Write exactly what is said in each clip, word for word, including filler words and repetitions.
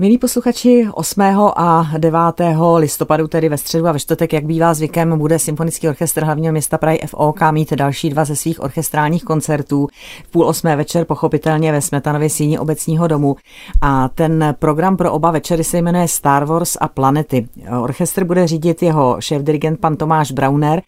Milí posluchači, osmého a devátého listopadu, tedy ve středu a ve čtvrtek, jak bývá zvykem, bude Symfonický orchestr hlavního města Prahy F O K mít další dva ze svých orchestrálních koncertů. V půl osmé večer pochopitelně ve Smetanově síni Obecního domu. A ten program pro oba večery se jmenuje Star Wars a planety. Orchestr bude řídit jeho šéfdirigent pan Tomáš Brauner.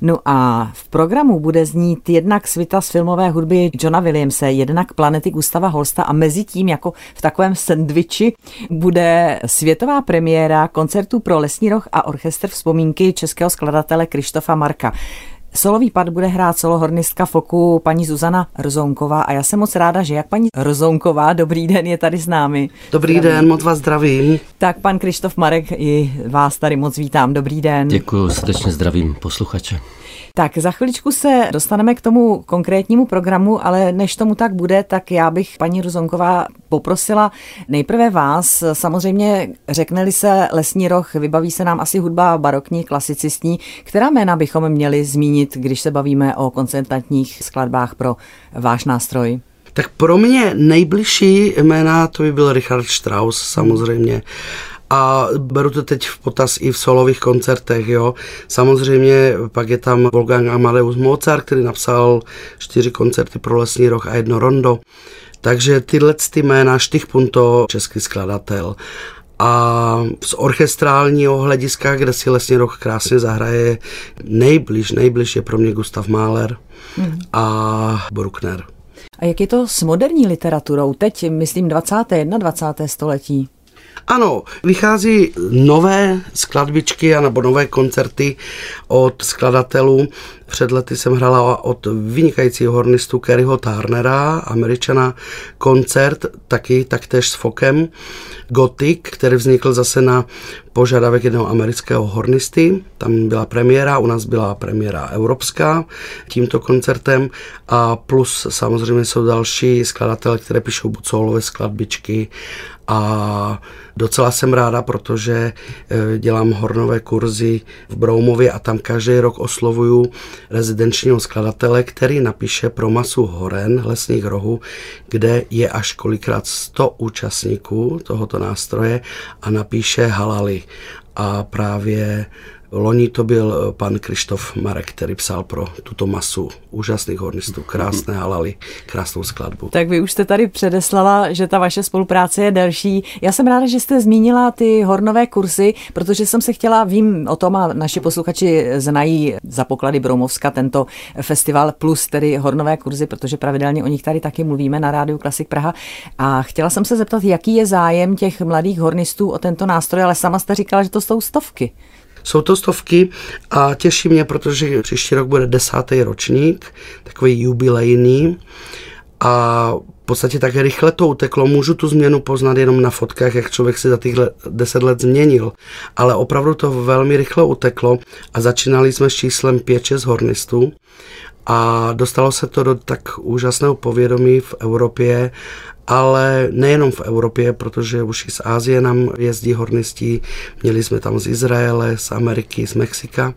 No a v programu bude znít jednak svita z filmové hudby Johna Williamse, jednak planety Gustava Holsta a mezi tím jako v takovém sendviči bude světová premiéra koncertu pro Lesní roh a orchestr Vzpomínky českého skladatele Kryštofa Marka. Solový pad bude hrát solohornistka F O K paní Zuzana Rzounková a já jsem moc ráda, že jak paní Rzounková, dobrý den, je tady s námi. Dobrý zdravím. Den, moc vás zdravím. Tak pan Kryštof Marek, i vás tady moc vítám, dobrý den. Děkuji, srdečně zdravím posluchače. Tak za chviličku se dostaneme k tomu konkrétnímu programu, ale než tomu tak bude, tak já bych paní Rzounková poprosila nejprve vás. Samozřejmě řekne-li se Lesní roh, vybaví se nám asi hudba barokní, klasicistní. Která jména bychom měli zmínit, když se bavíme o koncertantních skladbách pro váš nástroj? Tak pro mě nejbližší jména to by byl Richard Strauss samozřejmě. A beru to teď v potaz i v solových koncertech, jo. Samozřejmě pak je tam Wolfgang Amadeus Mozart, který napsal čtyři koncerty pro Lesní roh a jedno rondo. Takže tyhle ty jména, Štichpunto, český skladatel. A z orchestrálního hlediska, kde si Lesní roh krásně zahraje, nejbliž, nejbliž je pro mě Gustav Mahler mm. a Bruckner. A jak je to s moderní literaturou? Teď, myslím, dvacátého a dvacátého prvního století. Ano, vychází nové skladbičky nebo nové koncerty od skladatelů. Před lety jsem hrala od vynikajícího hornistu Kerryho Turnera, Američana, koncert, taky taktéž s F O Kem, Gothic, který vznikl zase na požadavek jednoho amerického hornisty. Tam byla premiéra, u nás byla premiéra evropská tímto koncertem a plus samozřejmě jsou další skladatelé, které píšou buď solové skladbičky a docela jsem ráda, protože dělám hornové kurzy v Broumově a tam každý rok oslovuju rezidenčního skladatele, který napíše pro masu horen Lesních rohů, kde je až kolikrát sto účastníků tohoto nástroje a napíše halaly. A právě loni to byl pan Kryštof Marek, který psal pro tuto masu úžasných hornistů krásné halaly, krásnou skladbu. Tak vy už jste tady předeslala, že ta vaše spolupráce je delší. Já jsem ráda, že jste zmínila ty hornové kurzy, protože jsem se chtěla, vím o tom a naši posluchači znají za poklady Broumovska tento festival plus tedy hornové kurzy, protože pravidelně o nich tady taky mluvíme na rádiu Klasik Praha. A chtěla jsem se zeptat, jaký je zájem těch mladých hornistů o tento nástroj, ale sama jste říkala, že to jsou stovky. Jsou to stovky a těší mě, protože příští rok bude desátý ročník, takový jubilejný a v podstatě tak rychle to uteklo. Můžu tu změnu poznat jenom na fotkách, jak člověk si za těch deset let změnil, ale opravdu to velmi rychle uteklo a začínali jsme s číslem pět šest hornistů a dostalo se to do tak úžasného povědomí v Evropě, ale nejenom v Evropě, protože už i z Asie nám jezdí hornisti, měli jsme tam z Izraele, z Ameriky, z Mexika,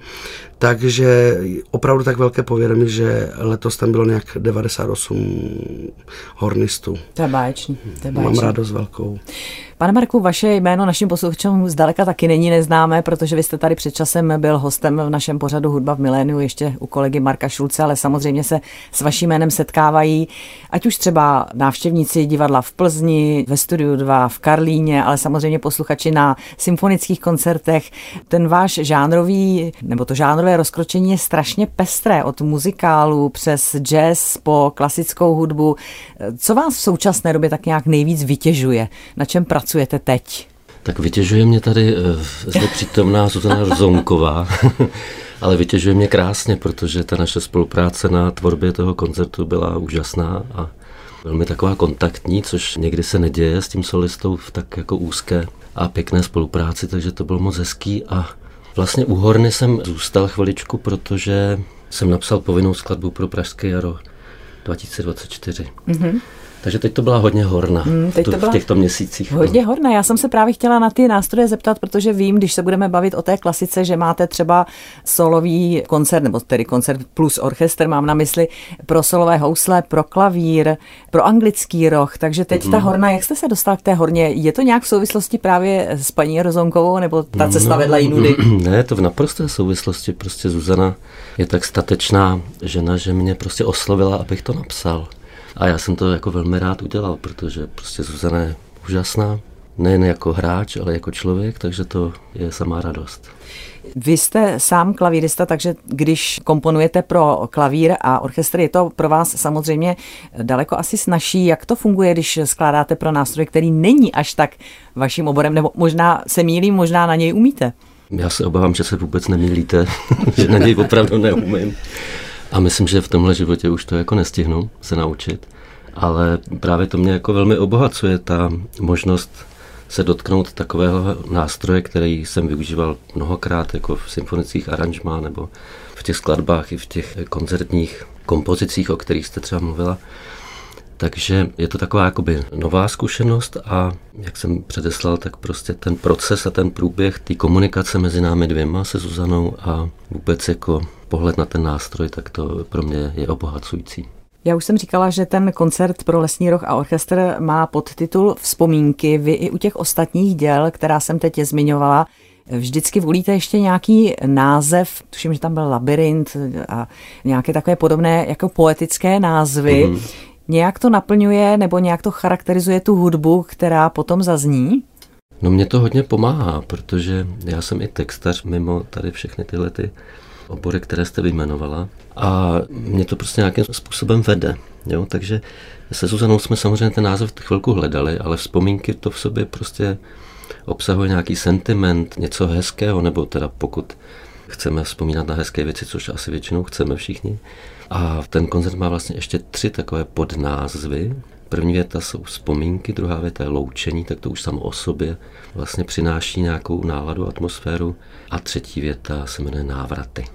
takže opravdu tak velké povědomí, že letos tam bylo nějak devadesát osm hornistů. To je báječný. Mám radost velkou. Pane Marku, vaše jméno našim posluchačům zdaleka taky není neznámé, protože vy jste tady před časem byl hostem v našem pořadu Hudba v miléniu ještě u kolegy Marka Šulce, ale samozřejmě se s vaším jménem setkávají, ať už třeba návštěvníci divadla v Plzni, ve Studiu dva, v Karlíně, ale samozřejmě posluchači na symfonických koncertech. Ten váš žánrový, nebo to žánrové rozkročení je strašně pestré, od muzikálu přes jazz po klasickou hudbu. Co vás v současné době tak nějak nejvíc vytěžuje? Na čem pracujete? Pracujete teď? Tak vytěžuje mě tady zde přítomná Zuzana Rzounková, ale vytěžuje mě krásně, protože ta naše spolupráce na tvorbě toho koncertu byla úžasná a velmi taková kontaktní, což někdy se neděje s tím solistou v tak jako úzké a pěkné spolupráci, takže to bylo moc hezký a vlastně u horny jsem zůstal chviličku, protože jsem napsal povinnou skladbu pro Pražské jaro dva tisíce dvacet čtyři. Mm-hmm. Takže teď to byla hodně horna hmm, teď to byla v těchto měsících. Hodně horna. Já jsem se právě chtěla na ty nástroje zeptat, protože vím, když se budeme bavit o té klasice, že máte třeba solový koncert, nebo tedy koncert plus orchestr, mám na mysli pro solové housle, pro klavír, pro anglický roh. Takže teď mm. ta horna, jak jste se dostal k té horně? Je to nějak v souvislosti právě s paní Rzounkovou, nebo ta cesta vedla jí nudy? Ne, to v naprosté souvislosti. Prostě Zuzana je tak statečná žena, že mě prostě oslovila, abych to napsal. A já jsem to jako velmi rád udělal, protože prostě Zuzana je úžasná, nejen jako hráč, ale jako člověk, takže to je samá radost. Vy jste sám klavírista, takže když komponujete pro klavír a orchestr, je to pro vás samozřejmě daleko asi snazší. Jak to funguje, když skládáte pro nástroj, který není až tak vaším oborem, nebo možná se mýlím, možná na něj umíte? Já se obávám, že se vůbec nemýlíte, že na něj opravdu neumím. A myslím, že v tomhle životě už to jako nestihnu se naučit, ale právě to mě jako velmi obohacuje ta možnost se dotknout takového nástroje, který jsem využíval mnohokrát jako v symfonických aranžmá nebo v těch skladbách i v těch koncertních kompozicích, o kterých jste třeba mluvila. Takže je to taková jakoby nová zkušenost a jak jsem předeslal, tak prostě ten proces a ten průběh, ty komunikace mezi námi dvěma se Zuzanou a vůbec jako pohled na ten nástroj, tak to pro mě je obohacující. Já už jsem říkala, že ten koncert pro lesní roh a orchestr má podtitul Vzpomínky. Vy i u těch ostatních děl, která jsem teď zmiňovala, vždycky volíte ještě nějaký název, tuším, že tam byl labirint a nějaké takové podobné jako poetické názvy. Mm. Nějak to naplňuje nebo nějak to charakterizuje tu hudbu, která potom zazní? No mě to hodně pomáhá, protože já jsem i textař mimo tady všechny tyhle ty obory, které jste vyjmenovala, a mě to prostě nějakým způsobem vede. Jo? Takže se Zuzanou jsme samozřejmě ten název chvilku hledali, ale Vzpomínky to v sobě prostě obsahuje nějaký sentiment, něco hezkého, nebo teda pokud chceme vzpomínat na hezké věci, což asi většinou chceme všichni. A ten koncert má vlastně ještě tři takové podnázvy. První věta jsou Vzpomínky, druhá věta je Loučení, tak to už samo o sobě vlastně přináší nějakou náladu, atmosféru. A třetí věta se jmenuje Návraty.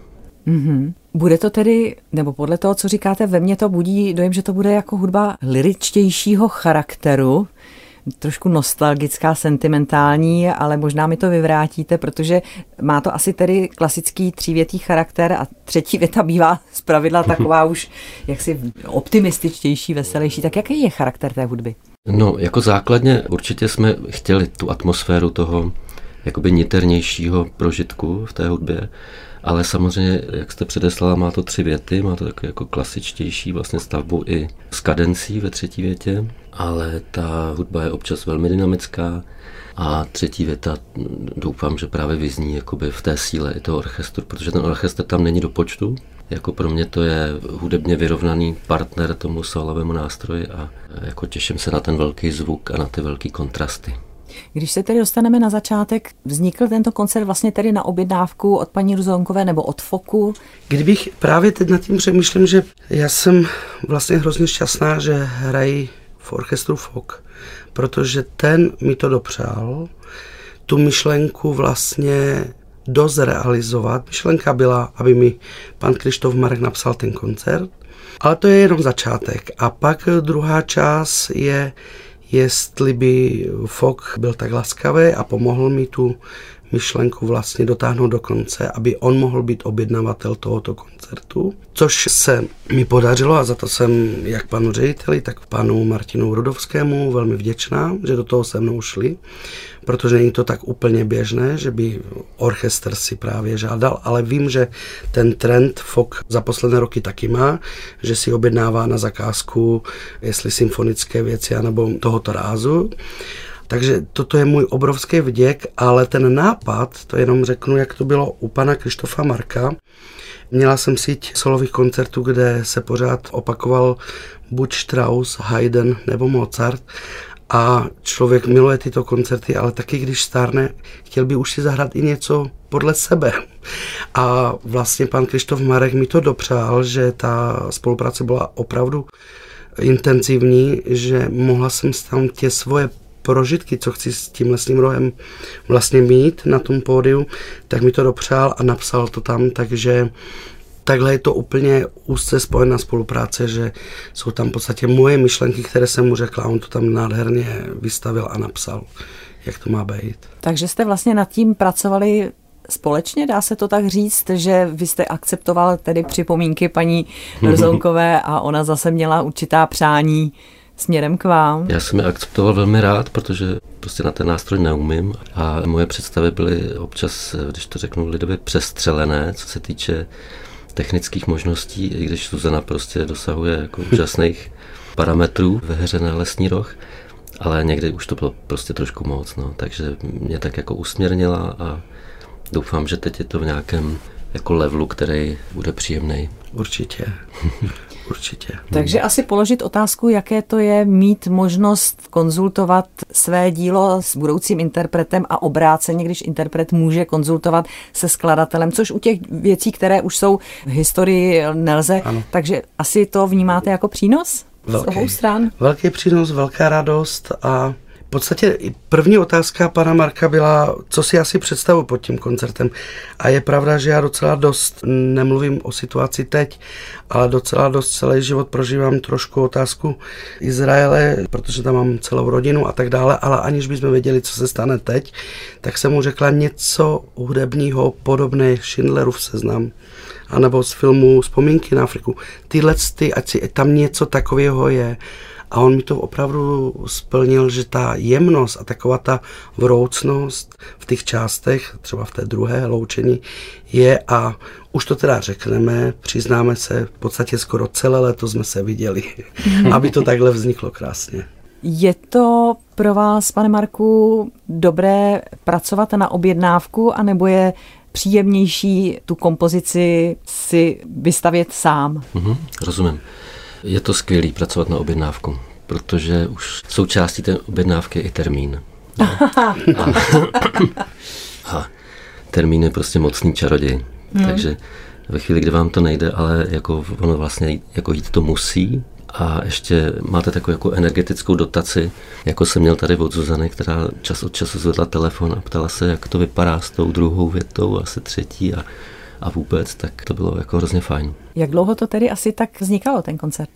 Mm-hmm. Bude to tedy, nebo podle toho, co říkáte, ve mně to budí dojem, že to bude jako hudba liričtějšího charakteru, trošku nostalgická, sentimentální, ale možná mi to vyvrátíte, protože má to asi tedy klasický třívětý charakter a třetí věta bývá zpravidla taková už jaksi optimističtější, veselější. Tak jaký je charakter té hudby? No, jako základně určitě jsme chtěli tu atmosféru toho jakoby niternějšího prožitku v té hudbě, ale samozřejmě, jak jste předeslala, má to tři věty, má to takovou jako klasičtější vlastně stavbu i s kadencí ve třetí větě, ale ta hudba je občas velmi dynamická a třetí věta doufám, že právě vyzní jakoby v té síle i toho orchestru, protože ten orchestr tam není do počtu. Jako pro mě to je hudebně vyrovnaný partner tomu solovému nástroji a jako těším se na ten velký zvuk a na ty velký kontrasty. Když se tedy dostaneme na začátek, vznikl tento koncert vlastně tedy na objednávku od paní Rzounkové nebo od F O K u? Kdybych právě teď nad tím přemýšlím, že já jsem vlastně hrozně šťastná, že hrají v orchestru F O K, protože ten mi to dopřál, tu myšlenku vlastně dozrealizovat. Myšlenka byla, aby mi pan Kryštof Marek napsal ten koncert, ale to je jenom začátek. A pak druhá část je, jestli by F O K byl tak laskavý a pomohl mi tu myšlenku vlastně dotáhnout do konce, aby on mohl být objednavatel tohoto koncertu, což se mi podařilo a za to jsem jak panu řediteli, tak panu Martinu Rudovskému velmi vděčná, že do toho se mnou šli, protože není to tak úplně běžné, že by orchestr si právě žádal, ale vím, že ten trend F O K za poslední roky taky má, že si objednává na zakázku, jestli symfonické věci anebo tohoto rázu. Takže toto je můj obrovský vděk, ale ten nápad, to jenom řeknu, jak to bylo u pana Kryštofa Marka. Měla jsem síť solových koncertů, kde se pořád opakoval buď Strauss, Haydn nebo Mozart a člověk miluje tyto koncerty, ale taky když stárne, chtěl by už si zahrát i něco podle sebe. A vlastně pan Kryštof Marek mi to dopřál, že ta spolupráce byla opravdu intenzivní, že mohla jsem tam tě svoje prožitky, co chci s tím lesním rohem vlastně mít na tom pódiu, tak mi to dopřál a napsal to tam, takže takhle je to úplně úzce spojená spolupráce, že jsou tam v podstatě moje myšlenky, které jsem mu řekla, on to tam nádherně vystavil a napsal, jak to má být. Takže jste vlastně nad tím pracovali společně, dá se to tak říct, že vy jste akceptoval tedy připomínky paní Rzounkové a ona zase měla určitá přání směrem k vám. Já jsem je akceptoval velmi rád, protože prostě na ten nástroj neumím a moje představy byly občas, když to řeknu lidově, přestřelené, co se týče technických možností, i když Zuzana prostě dosahuje jako úžasných parametrů ve hře na Lesní roh, ale někdy už to bylo prostě trošku moc, no, takže mě tak jako usměrnila a doufám, že teď je to v nějakém jako levelu, který bude příjemný. Určitě. Určitě. Takže asi položit otázku, jaké to je mít možnost konzultovat své dílo s budoucím interpretem a obráceně, když interpret může konzultovat se skladatelem, což u těch věcí, které už jsou v historii, nelze. Ano. Takže asi to vnímáte jako přínos velký, z obou stran? Velký přínos, velká radost a v podstatě první otázka pana Marka byla, co si asi představuji pod tím koncertem. A je pravda, že já docela dost, nemluvím o situaci teď, ale docela dost celý život prožívám trošku otázku Izraele, protože tam mám celou rodinu a tak dále, ale aniž bychom věděli, co se stane teď, tak jsem mu řekla něco hudebního podobné Schindlerův seznam, anebo z filmu Vzpomínky na Afriku. Tyhle ty, ať si tam něco takového je. A on mi to opravdu splnil, že ta jemnost a taková ta vroucnost v těch částech, třeba v té druhé loučení, je a už to teda řekneme, přiznáme se, v podstatě skoro celé léto jsme se viděli, aby to takhle vzniklo krásně. Je to pro vás, pane Marku, dobré pracovat na objednávku, anebo je příjemnější tu kompozici si vystavět sám? Mhm, rozumím. Je to skvělý pracovat na objednávku, protože už součástí té objednávky je i termín. No. A, a termín je prostě mocný čaroděj. Hmm. Takže ve chvíli, kdy vám to nejde, ale jako ono vlastně jako jít to musí a ještě máte takovou jako energetickou dotaci, jako jsem měl tady od Zuzany, která čas od času zvedla telefon a ptala se, jak to vypadá s tou druhou větou, asi třetí a a vůbec, tak to bylo jako hrozně fajn. Jak dlouho to tedy asi tak vznikalo, ten koncert?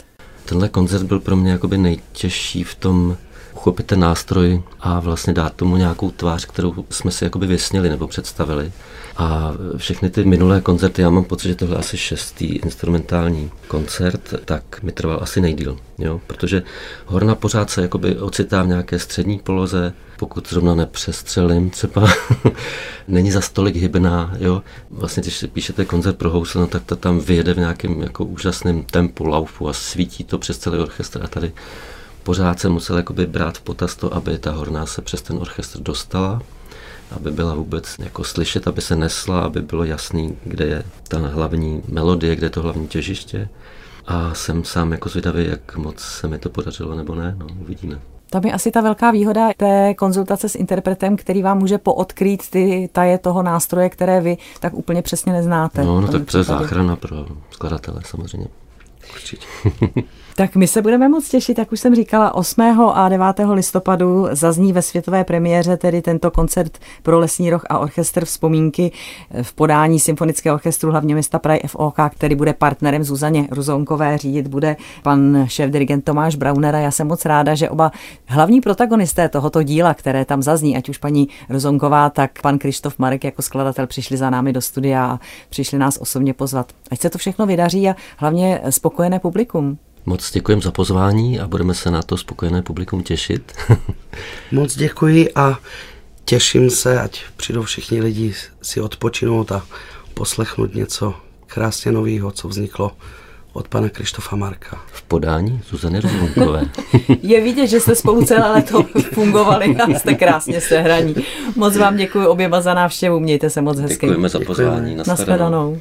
Tenhle koncert byl pro mě jakoby nejtěžší v tom uchopit ten nástroj a vlastně dát tomu nějakou tvář, kterou jsme si jakoby vysnili nebo představili. A všechny ty minulé koncerty, já mám pocit, že tohle asi šestý instrumentální koncert, tak mi trval asi nejdýl, jo? Protože Horna pořád se jakoby ocitá v nějaké střední poloze, pokud zrovna nepřestřelím třeba, není za stolik hybná, jo? Vlastně, když si píšete koncert pro housle, no, tak to tam vyjede v nějakém jako úžasném tempu, laufu a svítí to přes celý orchestr a tady pořád se musel jakoby brát v potaz to, aby ta horná se přes ten orchestr dostala, aby byla vůbec jako slyšet, aby se nesla, aby bylo jasný, kde je ta hlavní melodie, kde je to hlavní těžiště. A jsem sám jako zvědavý, jak moc se mi to podařilo nebo ne, no uvidíme. Tam je asi ta velká výhoda té konzultace s interpretem, který vám může poodkrýt ty taje toho nástroje, které vy tak úplně přesně neznáte. No, no tak to je záchrana pro skladatele samozřejmě. Určitě. Tak my se budeme moc těšit, jak už jsem říkala, osmého a devátého listopadu zazní ve světové premiéře tedy tento koncert pro Lesní roh a orchestr Vzpomínky v podání Symfonického orchestru hlavního města Prahy F O K, který bude partnerem Zuzaně Rzounkové, řídit bude pan šéfdirigent Tomáš Brauner. Já jsem moc ráda, že oba hlavní protagonisté tohoto díla, které tam zazní, ať už paní Rzounkova, tak pan Kryštof Marek jako skladatel přišli za námi do studia a přišli nás osobně pozvat. Ať se to všechno vydaří a hlavně spokojené publikum. Moc děkujeme za pozvání a budeme se na to spokojené publikum těšit. Moc děkuji a těším se, ať přijdou všichni lidi si odpočinout a poslechnout něco krásně nového, co vzniklo od pana Kryštofa Marka. V podání Zuzany Rzounkové. Je vidět, že jste spolu celé leto fungovali a jste krásně sehraní. Moc vám děkuji oběma za návštěvu, mějte se moc hezky. Děkujeme za pozvání. Děkujeme. Nashledanou.